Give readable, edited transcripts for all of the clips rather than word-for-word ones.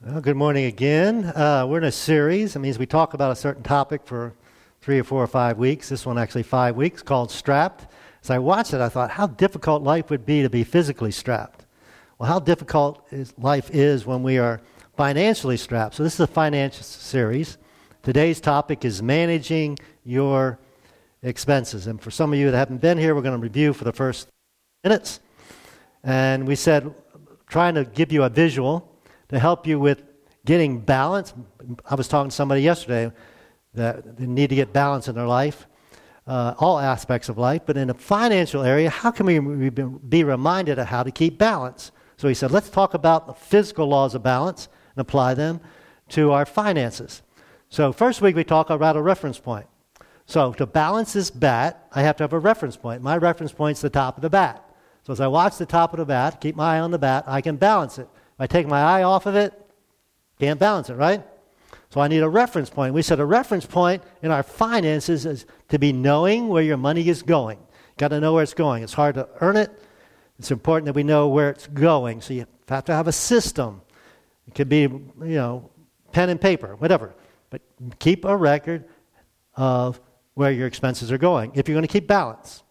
Well, good morning again. We're in a series. That means we talk about a certain topic for 3 or 4 or 5 weeks. This one actually 5 weeks, called Strapped. As I watched it, I thought how difficult life would be to be physically strapped. Well, how difficult life is when we are financially strapped. So this is a financial series. Today's topic is managing your expenses. And for some of you that haven't been here, we're going to review for the first minutes. And we said, trying to give you a visual to help you with getting balance. I was talking to somebody yesterday that they need to get balance in their life, all aspects of life. But in the financial area, how can we be reminded of how to keep balance? So he said, let's talk about the physical laws of balance and apply them to our finances. So first week we talked about a reference point. So to balance this bat, I have to have a reference point. My reference point's the top of the bat. So as I watch the top of the bat, keep my eye on the bat, I can balance it. If I take my eye off of it, can't balance it, right? So I need a reference point. We said a reference point in our finances is to be knowing where your money is going. Got to know where it's going. It's hard to earn it. It's important that we know where it's going. So you have to have a system. It could be, pen and paper, whatever. But keep a record of where your expenses are going if you're going to keep balance.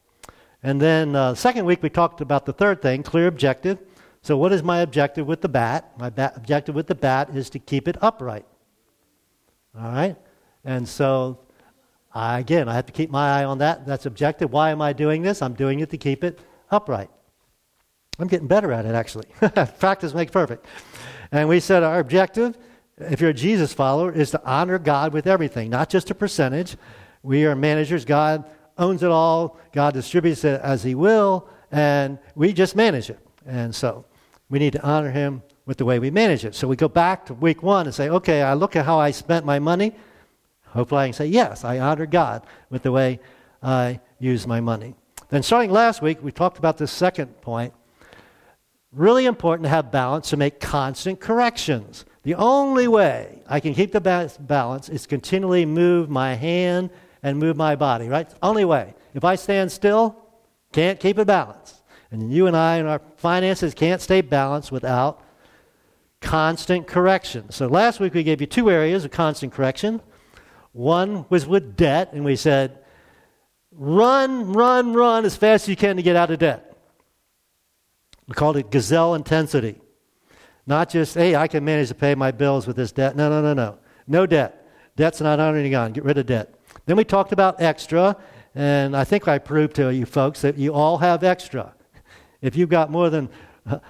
And then second week we talked about the third thing, clear objective. So what is my objective with the bat? My objective with the bat is to keep it upright. All right? And so, I have to keep my eye on that. That's objective. Why am I doing this? I'm doing it to keep it upright. I'm getting better at it, actually. Practice makes perfect. And we said our objective, if you're a Jesus follower, is to honor God with everything, not just a percentage. We are managers. God owns it all. God distributes it as He will, and we just manage it. And so we need to honor Him with the way we manage it. So we go back to week one and say, okay, I look at how I spent my money. Hopefully I can say, yes, I honor God with the way I use my money. Then starting last week, we talked about this second point. Really important to have balance, to make constant corrections. The only way I can keep the balance is continually move my hand and move my body, right? Only way. If I stand still, can't keep it balanced. And you and I and our finances can't stay balanced without constant correction. So last week we gave you 2 areas of constant correction. One was with debt, and we said, run as fast as you can to get out of debt. We called it gazelle intensity. Not just, hey, I can manage to pay my bills with this debt. No. No debt. Debt's not honoring God. Get rid of debt. Then we talked about extra, and I think I proved to you folks that you all have extra. If you've got more than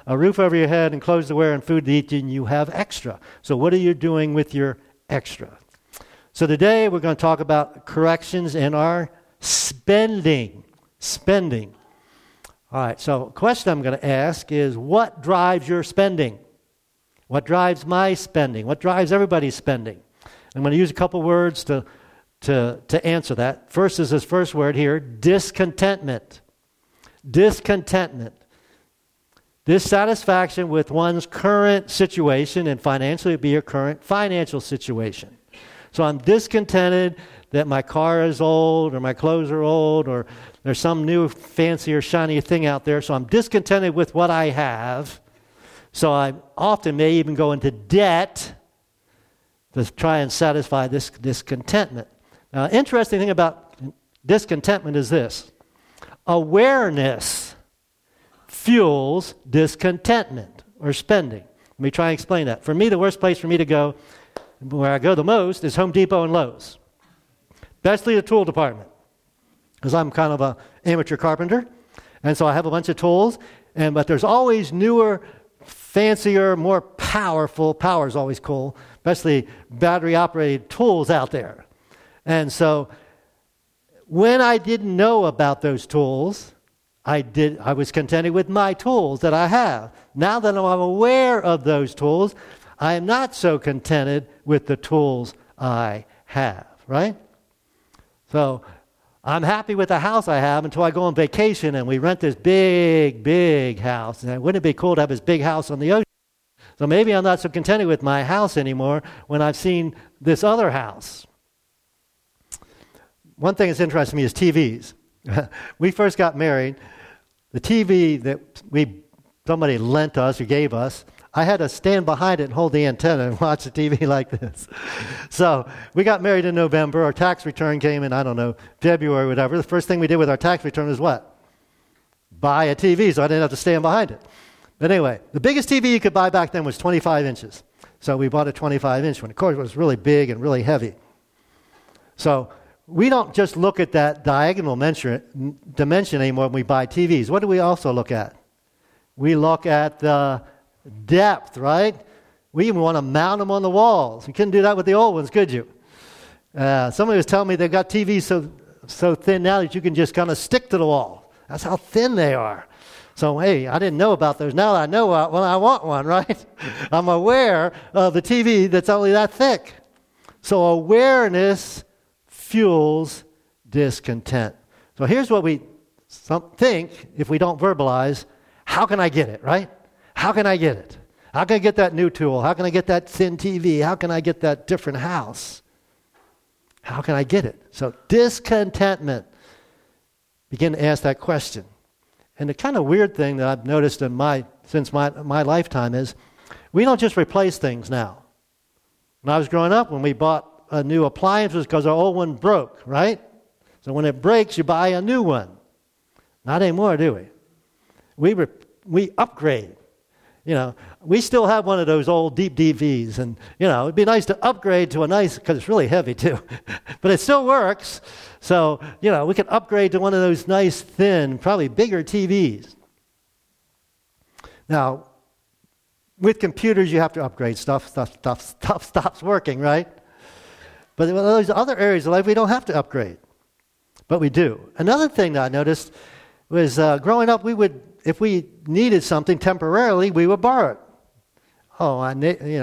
a roof over your head and clothes to wear and food to eat, then you have extra. So what are you doing with your extra? So today we're going to talk about corrections in our spending. Spending. All right, so the question I'm going to ask is, what drives your spending? What drives my spending? What drives everybody's spending? I'm going to use a couple words to answer that. First is this first word here, discontentment. Discontentment. Dissatisfaction with one's current situation, and financially it would be your current financial situation. So I'm discontented that my car is old or my clothes are old or there's some new fancier, shinier thing out there. So I'm discontented with what I have. So I often may even go into debt to try and satisfy this discontentment. Now, interesting thing about discontentment is this. Awareness fuels discontentment or spending. Let me try and explain that. For me, the worst place for me to go, where I go the most, is Home Depot and Lowe's. Especially the tool department. Because I'm kind of an amateur carpenter. And so I have a bunch of tools. But there's always newer, fancier, more powerful, power's always cool, especially battery-operated tools out there. And so when I didn't know about those tools, I was contented with my tools that I have. Now that I'm aware of those tools, I am not so contented with the tools I have, right? So I'm happy with the house I have until I go on vacation and we rent this big, big house. And wouldn't it be cool to have this big house on the ocean? So maybe I'm not so contented with my house anymore when I've seen this other house. One thing that's interesting to me is TVs. We first got married. The TV that somebody lent us or gave us, I had to stand behind it and hold the antenna and watch the TV like this. So we got married in November. Our tax return came in, I don't know, February, whatever. The first thing we did with our tax return was what? Buy a TV, so I didn't have to stand behind it. But anyway, the biggest TV you could buy back then was 25 inches. So we bought a 25-inch one. Of course, it was really big and really heavy. So we don't just look at that diagonal dimension anymore when we buy TVs. What do we also look at? We look at the depth, right? We even want to mount them on the walls. You couldn't do that with the old ones, could you? Somebody was telling me they've got TVs so thin now that you can just kind of stick to the wall. That's how thin they are. So, hey, I didn't know about those. Now that I know, well, I want one, right? I'm aware of the TV that's only that thick. So awareness fuels discontent. So here's what we think if we don't verbalize. How can I get it, right? How can I get it? How can I get that new tool? How can I get that thin TV? How can I get that different house? How can I get it? So discontentment. Begin to ask that question. And the kind of weird thing that I've noticed in my lifetime is we don't just replace things now. When I was growing up, when we bought a new appliance, it was because our old one broke, right? So when it breaks, you buy a new one. Not anymore, do we? We upgrade. You know, we still have one of those old deep DVs, and you know, it'd be nice to upgrade to a nice, because it's really heavy too, but it still works. So, you know, we could upgrade to one of those nice, thin, probably bigger TVs. Now, with computers, you have to upgrade stuff stops working, right? But with those other areas of life, we don't have to upgrade, but we do. Another thing that I noticed was growing up, we would, if we needed something temporarily, we would borrow it. Oh,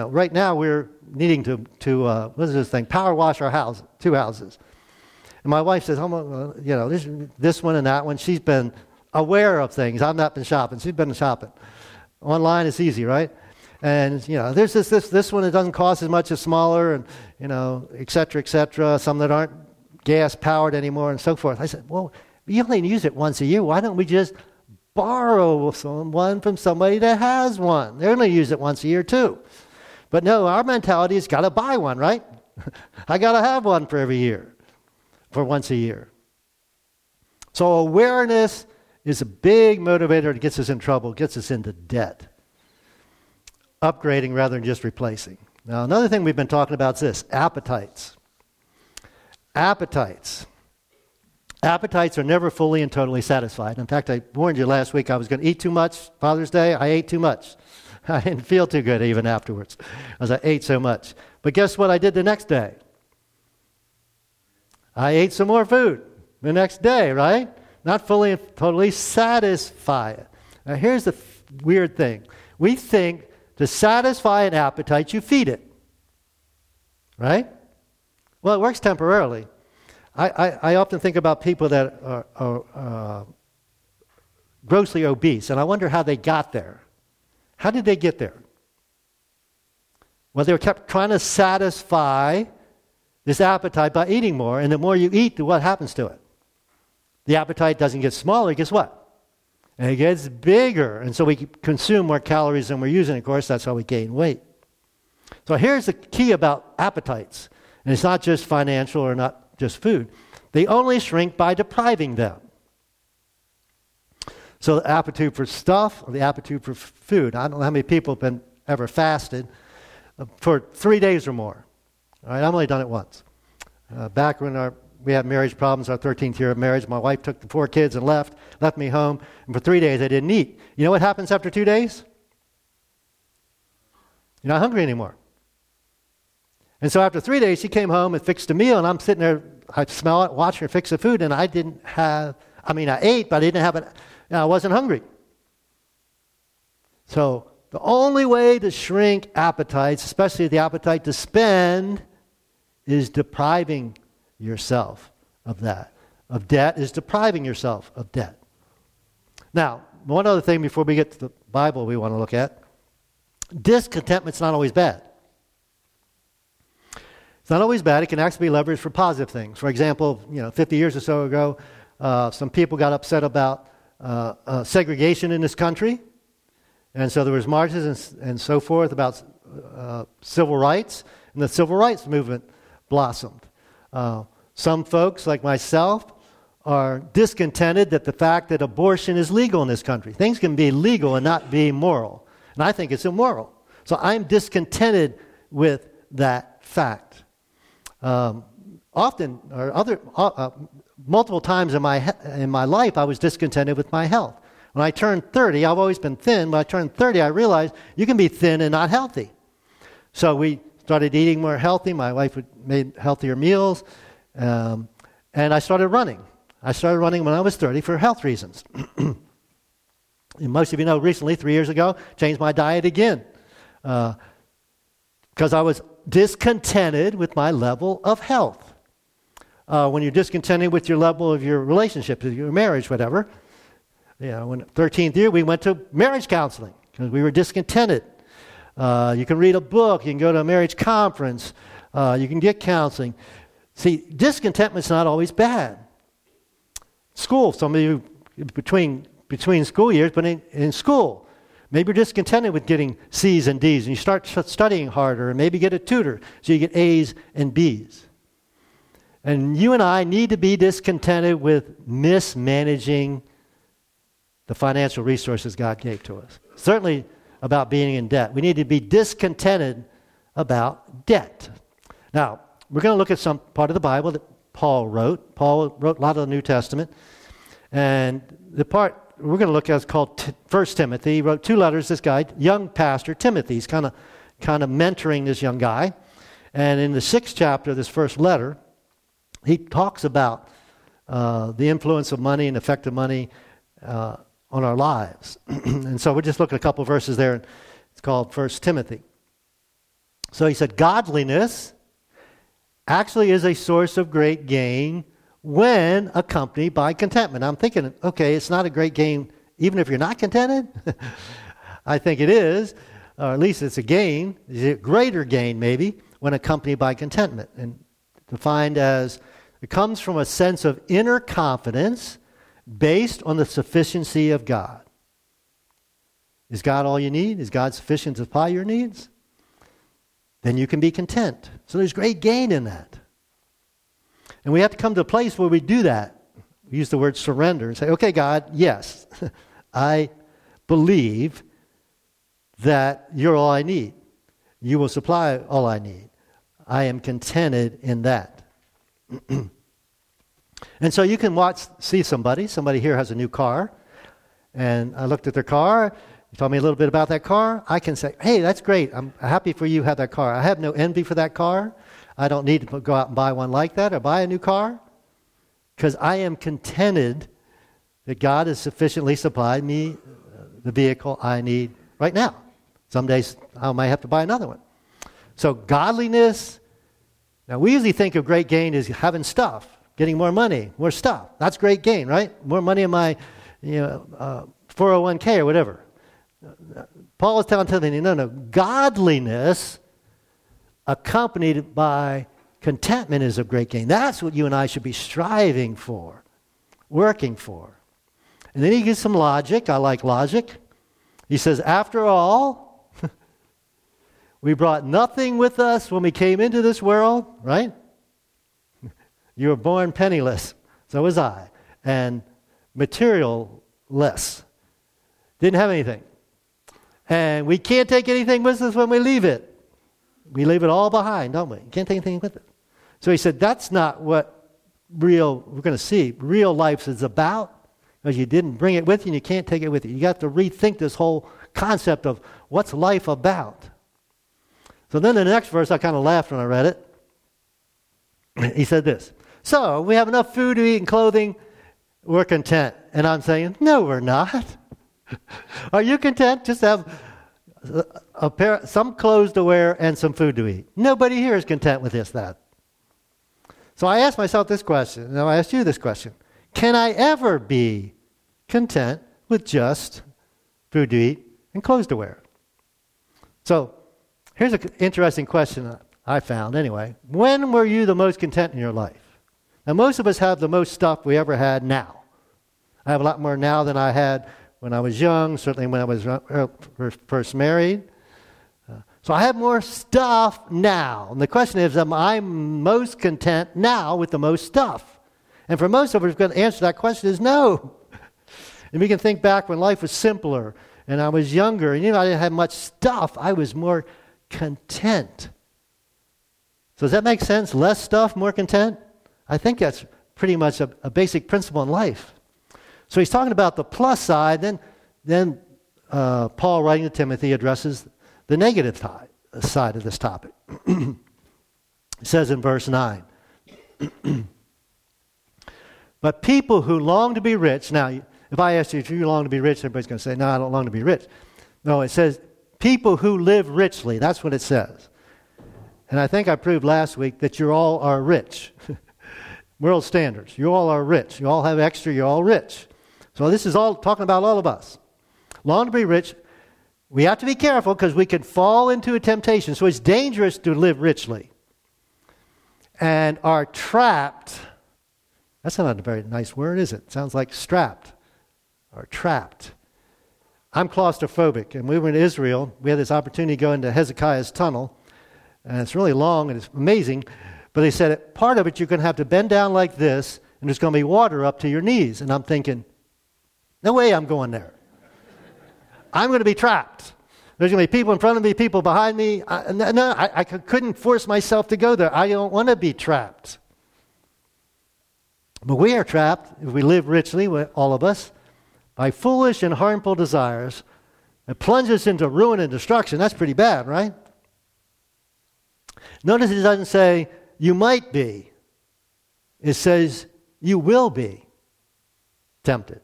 right now we're needing to what is this thing? Power wash our house, two houses. And my wife says, this one and that one. She's been aware of things. I've not been shopping. She's been shopping. Online it's easy, right? And, you know, there's this one that doesn't cost as much as smaller and, you know, et cetera, et cetera. Some that aren't gas powered anymore and so forth. I said, well, you only use it once a year. Why don't we just borrow one from somebody that has one? They're going to use it once a year too. But no, our mentality is got to buy one, right? I got to have one for once a year. So awareness is a big motivator that gets us in trouble, gets us into debt. Upgrading rather than just replacing. Now, another thing we've been talking about is this, appetites. Appetites are never fully and totally satisfied. In fact, I warned you last week I was going to eat too much. Father's Day, I ate too much. I didn't feel too good even afterwards as I ate so much. But guess what I did the next day? I ate some more food the next day, right? Not fully and totally satisfied. Now, here's the weird thing. We think to satisfy an appetite, you feed it, right? Well, it works temporarily. I often think about people that are grossly obese, and I wonder how they got there. How did they get there? Well, they were kept trying to satisfy this appetite by eating more, and the more you eat, what happens to it? The appetite doesn't get smaller, guess what? And it gets bigger, and so we consume more calories than we're using. Of course, that's how we gain weight. So here's the key about appetites, and it's not just financial or not just food. They only shrink by depriving them. So the appetite for stuff or the appetite for food. I don't know how many people have ever fasted for 3 days or more. All right, I've only done it once. Back when we had marriage problems, our 13th year of marriage, my wife took the four kids and left me home. And for 3 days, I didn't eat. You know what happens after 2 days? You're not hungry anymore. And so after 3 days, she came home and fixed a meal, and I'm sitting there, I smell it, watching her fix the food, and I ate, but I didn't have it, and I wasn't hungry. So the only way to shrink appetites, especially the appetite to spend, is depriving yourself of that. Of debt is depriving yourself of debt. Now, one other thing before we get to the Bible we want to look at. Discontentment's not always bad. It's not always bad. It can actually be leveraged for positive things. For example, 50 years or so ago, some people got upset about segregation in this country, And so there was marches and so forth about civil rights, and the civil rights movement blossomed. Some folks, like myself, are discontented that the fact that abortion is legal in this country. Things can be legal and not be moral. And I think it's immoral. So I'm discontented with that fact. Multiple times in my life, I was discontented with my health. When I turned 30, I've always been thin. When I turned 30, I realized you can be thin and not healthy. So we started eating more healthy. My wife made healthier meals. And I started running. I started running when I was 30 for health reasons. And most of you know, recently, 3 years ago, changed my diet again. Because I was discontented with my level of health. When you're discontented with your level of your relationship, your marriage, whatever. You know, when 13th year, we went to marriage counseling because we were discontented. You can read a book. You can go to a marriage conference. You can get counseling. See, discontentment's not always bad. School, some of you between school years, but in school, maybe you're discontented with getting C's and D's, and you start studying harder, and maybe get a tutor so you get A's and B's. And you and I need to be discontented with mismanaging the financial resources God gave to us. Certainly about being in debt. We need to be discontented about debt. Now, we're going to look at some part of the Bible that Paul wrote. Paul wrote a lot of the New Testament. And the part we're going to look at is called 1 Timothy. He wrote two letters, this guy, young pastor, Timothy. He's kind of mentoring this young guy. And in the 6th chapter of this first letter, he talks about the influence of money and effect of money on our lives. And so we'll just look at a couple of verses there. It's called 1 Timothy. So he said, godliness actually is a source of great gain when accompanied by contentment. I'm thinking, okay, it's not a great gain even if you're not contented. I think it is, or at least it's a gain, a greater gain maybe, when accompanied by contentment. And defined as, it comes from a sense of inner confidence based on the sufficiency of God. Is God all you need? Is God sufficient to supply your needs? Then you can be content. So there's great gain in that. And we have to come to a place where we do that. We use the word surrender and say, okay, God, yes, I believe that you're all I need. You will supply all I need. I am contented in that. And so you can see somebody. Somebody here has a new car. And I looked at their car. You told me a little bit about that car. I can say, hey, that's great. I'm happy for you to have that car. I have no envy for that car. I don't need to go out and buy one like that or buy a new car. Because I am contented that God has sufficiently supplied me the vehicle I need right now. Some days I might have to buy another one. So godliness, now we usually think of great gain as having stuff, getting more money, more stuff. That's great gain, right? More money in my 401k or whatever. Paul is telling Timothy, no, godliness accompanied by contentment is of great gain. That's what you and I should be striving for, working for. And then he gives some logic. I like logic. He says, after all, we brought nothing with us when we came into this world, right? You were born penniless, so was I, and materialless. Didn't have anything. And we can't take anything with us when we leave it. We leave it all behind, don't we? Can't take anything with it. So he said, that's not what real life is about, because you didn't bring it with you and you can't take it with you. You got to rethink this whole concept of what's life about. So then the next verse, I kind of laughed when I read it. He said this. So we have enough food to eat and clothing. We're content. And I'm saying, no, we're not. Are you content just to have some clothes to wear and some food to eat? Nobody here is content with that. So I asked myself this question, and I asked you this question. Can I ever be content with just food to eat and clothes to wear? So here's an interesting question I found anyway. When were you the most content in your life? Now, most of us have the most stuff we ever had now. I have a lot more now than I had when I was young, certainly when I was first married. So I have more stuff now. And the question is, am I most content now with the most stuff? And for most of us, going to answer that question is no. And we can think back when life was simpler and I was younger and I didn't have much stuff. I was more content. So does that make sense? Less stuff, more content? I think that's pretty much a basic principle in life. So he's talking about the plus side. Then Paul, writing to Timothy, addresses the negative side of this topic. It says in verse 9, but people who long to be rich, now if I ask you if you long to be rich, everybody's going to say, no, I don't long to be rich. No, it says people who live richly, that's what it says. And I think I proved last week that you all are rich. World standards, you all are rich. You all have extra, you're all rich. So this is all talking about all of us. Long to be rich. We have to be careful because we can fall into a temptation. So it's dangerous to live richly. And are trapped. That's not a very nice word, is it? Sounds like strapped or trapped. I'm claustrophobic. And we were in Israel. We had this opportunity to go into Hezekiah's tunnel. And it's really long and it's amazing. But they said, part of it you're going to have to bend down like this. And there's going to be water up to your knees. And I'm thinking, no way I'm going there. I'm going to be trapped. There's going to be people in front of me, people behind me. I couldn't force myself to go there. I don't want to be trapped. But we are trapped, if we live richly, all of us, by foolish and harmful desires that plunge us into ruin and destruction. That's pretty bad, right? Notice it doesn't say, you might be. It says, you will be tempted.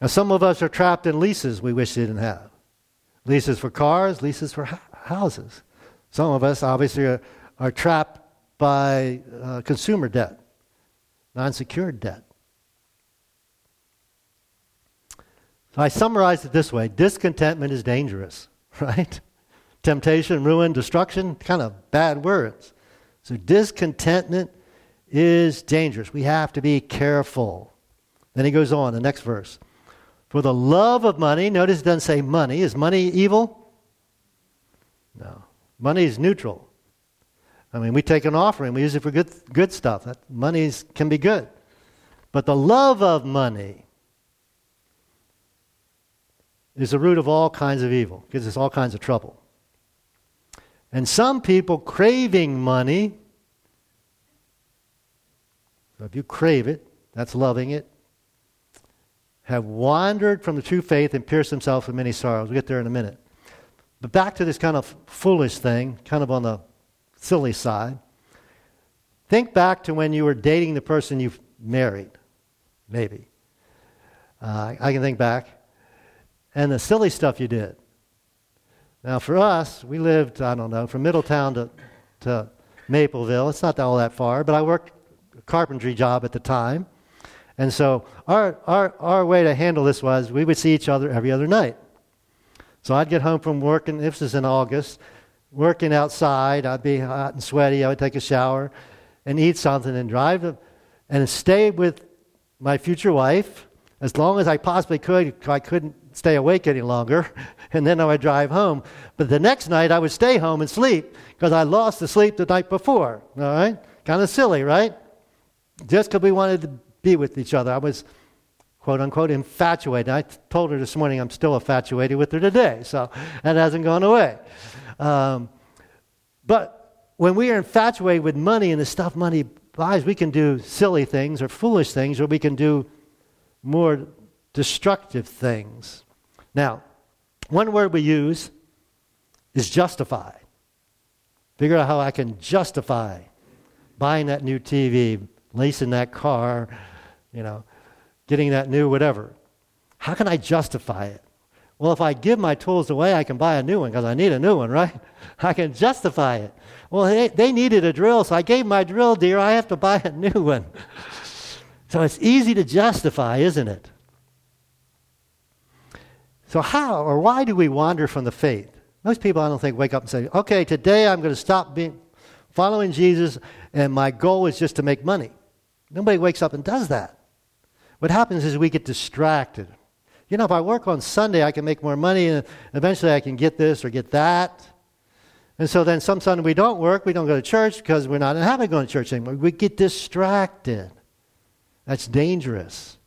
Now, some of us are trapped in leases we wish we didn't have. Leases for cars, leases for houses. Some of us, obviously, are trapped by consumer debt, non-secured debt. So I summarized it this way. Discontentment is dangerous, right? Temptation, ruin, destruction, kind of bad words. So discontentment is dangerous. We have to be careful. Then he goes on, the next verse. For the love of money, notice it doesn't say money. Is money evil? No. Money is neutral. I mean, we take an offering. We use it for good stuff. Money can be good. But the love of money is the root of all kinds of evil. Gives us all kinds of trouble. And some people craving money, so if you crave it, that's loving it, have wandered from the true faith and pierced himself with many sorrows. We'll get there in a minute. But back to this kind of foolish thing, kind of on the silly side. Think back to when you were dating the person you married, maybe. I can think back. And the silly stuff you did. Now for us, we lived, I don't know, from Middletown to Mapleville. It's not all that far, but I worked a carpentry job at the time. And so our way to handle this was we would see each other every other night. So I'd get home from work, and this was in August, working outside. I'd be hot and sweaty. I would take a shower and eat something and drive and stay with my future wife as long as I possibly could. I couldn't stay awake any longer, and then I would drive home. But the next night, I would stay home and sleep because I lost the sleep the night before, all right? Kind of silly, right? Just because we wanted to be with each other. I was, quote unquote, infatuated. I told her this morning I'm still infatuated with her today, so that hasn't gone away. But when we are infatuated with money and the stuff money buys, we can do silly things or foolish things, or we can do more destructive things. Now, one word we use is justify. Figure out how I can justify buying that new TV, leasing that car, getting that new whatever. How can I justify it? Well, if I give my tools away, I can buy a new one because I need a new one, right? I can justify it. Well, they needed a drill, so I gave my drill, dear. I have to buy a new one. So it's easy to justify, isn't it? So how or why do we wander from the faith? Most people, I don't think, wake up and say, okay, today I'm going to stop following Jesus, and my goal is just to make money. Nobody wakes up and does that. What happens is we get distracted. You know, if I work on Sunday, I can make more money, and eventually I can get this or get that. And so then some Sunday we don't work, we don't go to church because we're not in habit going to church anymore. We get distracted. That's dangerous.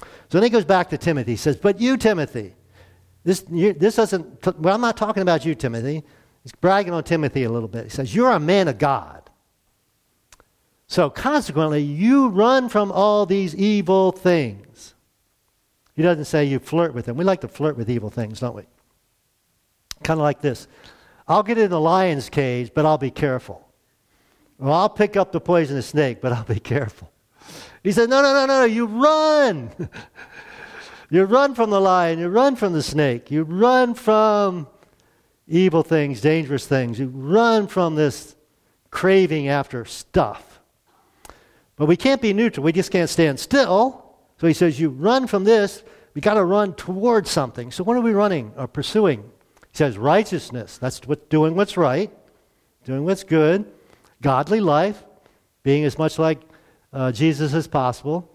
So then he goes back to Timothy. He says, but you, Timothy, I'm not talking about you, Timothy. He's bragging on Timothy a little bit. He says, you're a man of God. So consequently, you run from all these evil things. He doesn't say you flirt with them. We like to flirt with evil things, don't we? Kind of like this. I'll get in the lion's cage, but I'll be careful. Or I'll pick up the poisonous snake, but I'll be careful. He said, no, you run. You run from the lion. You run from the snake. You run from evil things, dangerous things. You run from this craving after stuff. But we can't be neutral. We just can't stand still. So he says, you run from this. We got to run towards something. So what are we running or pursuing? He says, righteousness. That's doing what's right, doing what's good, godly life, being as much like Jesus as possible.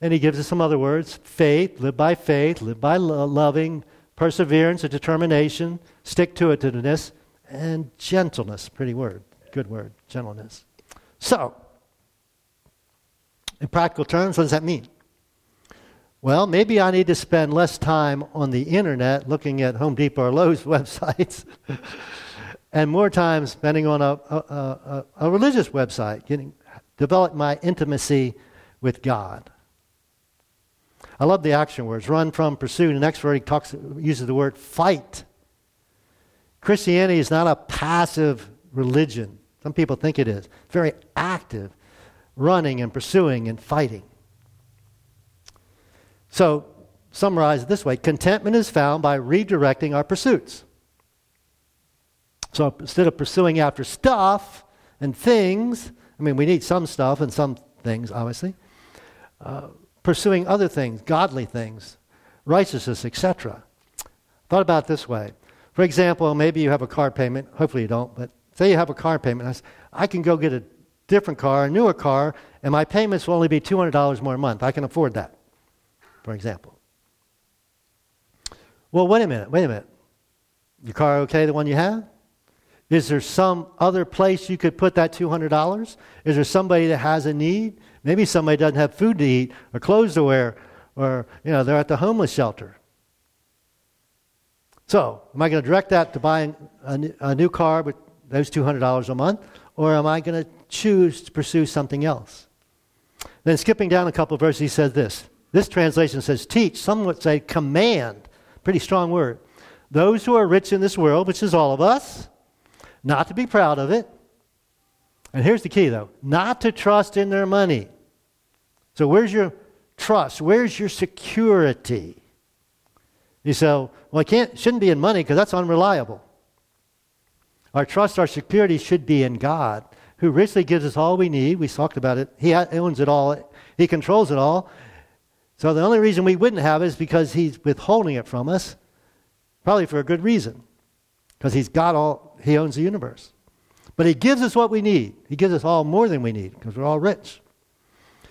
And he gives us some other words: faith, live by loving, perseverance or determination, stick to itiveness, and gentleness. Pretty word, good word, gentleness. So, in practical terms, what does that mean? Well, maybe I need to spend less time on the internet looking at Home Depot or Lowe's websites and more time spending on a religious website, develop my intimacy with God. I love the action words, run from, pursue. The next word he uses the word fight. Christianity is not a passive religion. Some people think it is. It's very active, running and pursuing and fighting. So, summarize it this way. Contentment is found by redirecting our pursuits. So, instead of pursuing after stuff and things, I mean, we need some stuff and some things, obviously. Pursuing other things, godly things, righteousness, etc. Thought about it this way. For example, maybe you have a car payment. Hopefully you don't, but say you have a car payment. I can go get a different car, a newer car, and my payments will only be $200 more a month. I can afford that, for example. Well, wait a minute. Your car okay, the one you have? Is there some other place you could put that $200? Is there somebody that has a need? Maybe somebody doesn't have food to eat or clothes to wear, or they're at the homeless shelter. So, am I going to direct that to buying a new car with those $200 a month, or am I going to choose to pursue something else? Then skipping down a couple of verses, he says this. This translation says teach. Some would say command. Pretty strong word. Those who are rich in this world, which is all of us, not to be proud of it. And here's the key, though. Not to trust in their money. So where's your trust? Where's your security? You say, well, it shouldn't be in money because that's unreliable. Our trust, our security should be in God, who richly gives us all we need. We talked about it. He owns it all. He controls it all. So the only reason we wouldn't have it is because he's withholding it from us, probably for a good reason, because he's got all. He owns the universe. But he gives us what we need. He gives us all more than we need because we're all rich.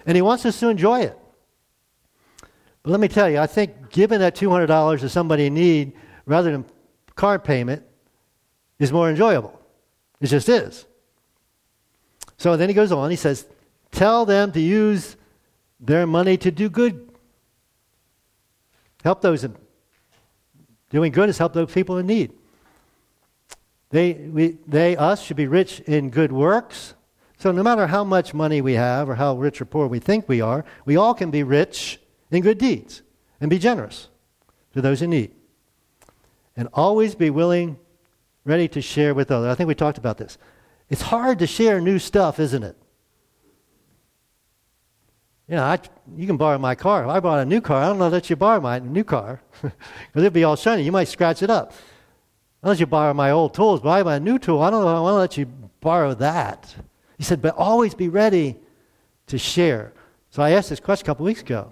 And he wants us to enjoy it. But let me tell you, I think giving that $200 to somebody in need rather than car payment is more enjoyable. It just is. So then he goes on. He says, tell them to use their money to do good. Help those in doing good is help those people in need. They should be rich in good works. So no matter how much money we have or how rich or poor we think we are, we all can be rich in good deeds and be generous to those in need. And always be ready to share with others. I think we talked about this. It's hard to share new stuff, isn't it? You can borrow my car. If I bought a new car, I don't know that you borrow my new car because it'd be all shiny. You might scratch it up. Unless you borrow my old tools, buy my new tool. I don't know if I want to let you borrow that. He said, but always be ready to share. So I asked this question a couple weeks ago.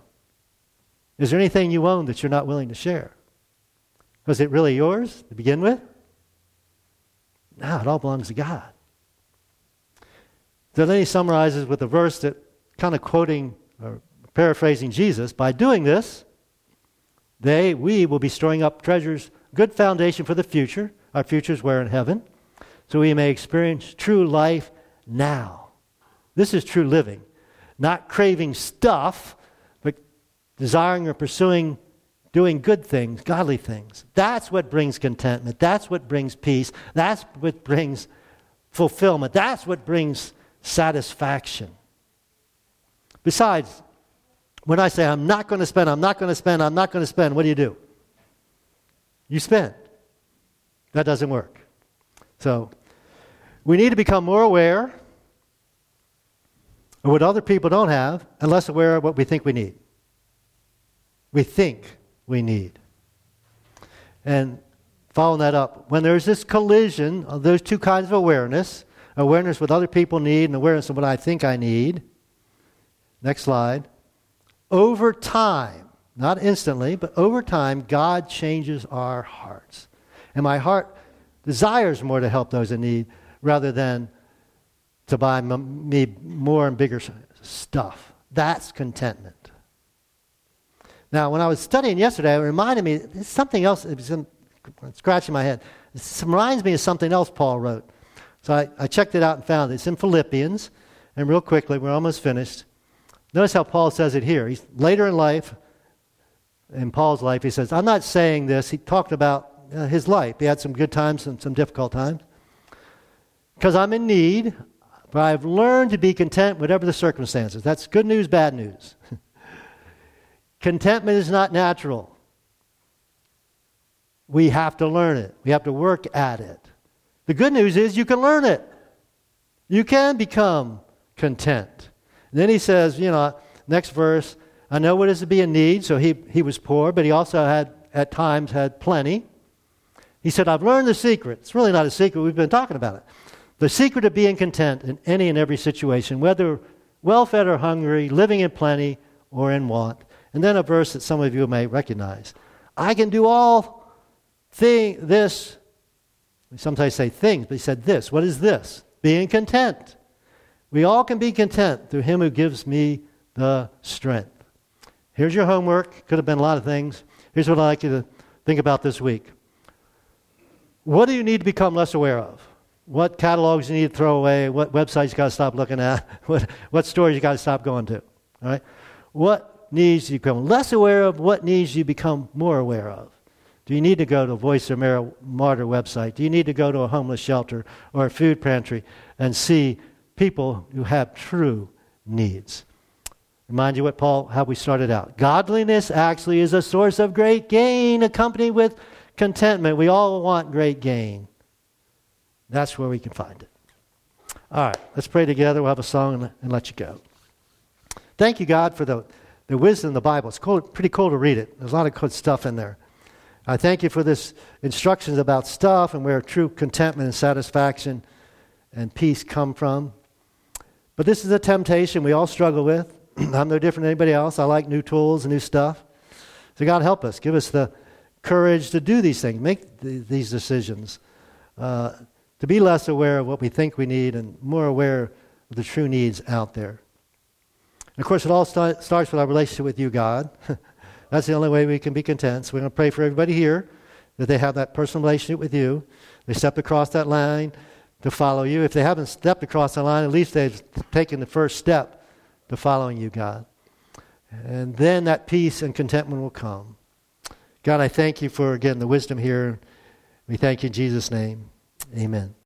Is there anything you own that you're not willing to share? Was it really yours to begin with? No, it all belongs to God. So then he summarizes with a verse that kind of quoting or paraphrasing Jesus, by doing this, we will be storing up treasures, good foundation for the future. Our futures were in heaven. So we may experience true life now. This is true living. Not craving stuff, but desiring or pursuing, doing good things, godly things. That's what brings contentment. That's what brings peace. That's what brings fulfillment. That's what brings satisfaction. Besides, when I say I'm not going to spend, what do? You spend. That doesn't work. So we need to become more aware of what other people don't have and less aware of what we think we need. And following that up, when there's this collision of those two kinds of awareness what other people need and awareness of what I think I need, next slide, over time, not instantly, but over time, God changes our hearts. And my heart desires more to help those in need rather than to buy me more and bigger stuff. That's contentment. Now, when I was studying yesterday, it reminded me, it's something else, it's scratching my head. It reminds me of something else Paul wrote. So I checked it out and found it. It's in Philippians. And real quickly, we're almost finished. Notice how Paul says it here. He's later in life, in Paul's life, he says, I'm not saying this. He talked about his life. He had some good times and some difficult times. Because I'm in need, but I've learned to be content whatever the circumstances. That's good news, bad news. Contentment is not natural. We have to learn it. We have to work at it. The good news is you can learn it. You can become content. And then he says, next verse, I know what it is to be in need. So he was poor, but he also had, at times, had plenty. He said, I've learned the secret. It's really not a secret. We've been talking about it. The secret of being content in any and every situation, whether well-fed or hungry, living in plenty or in want. And then a verse that some of you may recognize. I can do all this. We sometimes say things, but he said this. What is this? Being content. We all can be content through him who gives me the strength. Here's your homework. Could have been a lot of things. Here's what I'd like you to think about this week. What do you need to become less aware of? What catalogs you need to throw away? What websites you got to stop looking at? What stores you got to stop going to? All right? What needs you become less aware of? What needs you become more aware of? Do you need to go to a Voice of Martyr website? Do you need to go to a homeless shelter or a food pantry and see people who have true needs? Remind you what Paul, how we started out. Godliness actually is a source of great gain accompanied with contentment. We all want great gain. That's where we can find it. All right, let's pray together. We'll have a song and let you go. Thank you, God, for the wisdom of the Bible. It's pretty cool to read it. There's a lot of good stuff in there. I thank you for this instructions about stuff and where true contentment and satisfaction and peace come from. But this is a temptation we all struggle with. I'm no different than anybody else. I like new tools and new stuff. So God, help us. Give us the courage to do these things, make these decisions, to be less aware of what we think we need and more aware of the true needs out there. And of course, it all starts with our relationship with you, God. That's the only way we can be content. So we're going to pray for everybody here that they have that personal relationship with you. They stepped across that line to follow you. If they haven't stepped across that line, at least they've taken the first step to following you, God. And then that peace and contentment will come. God, I thank you for, again, the wisdom here. We thank you in Jesus' name. Amen.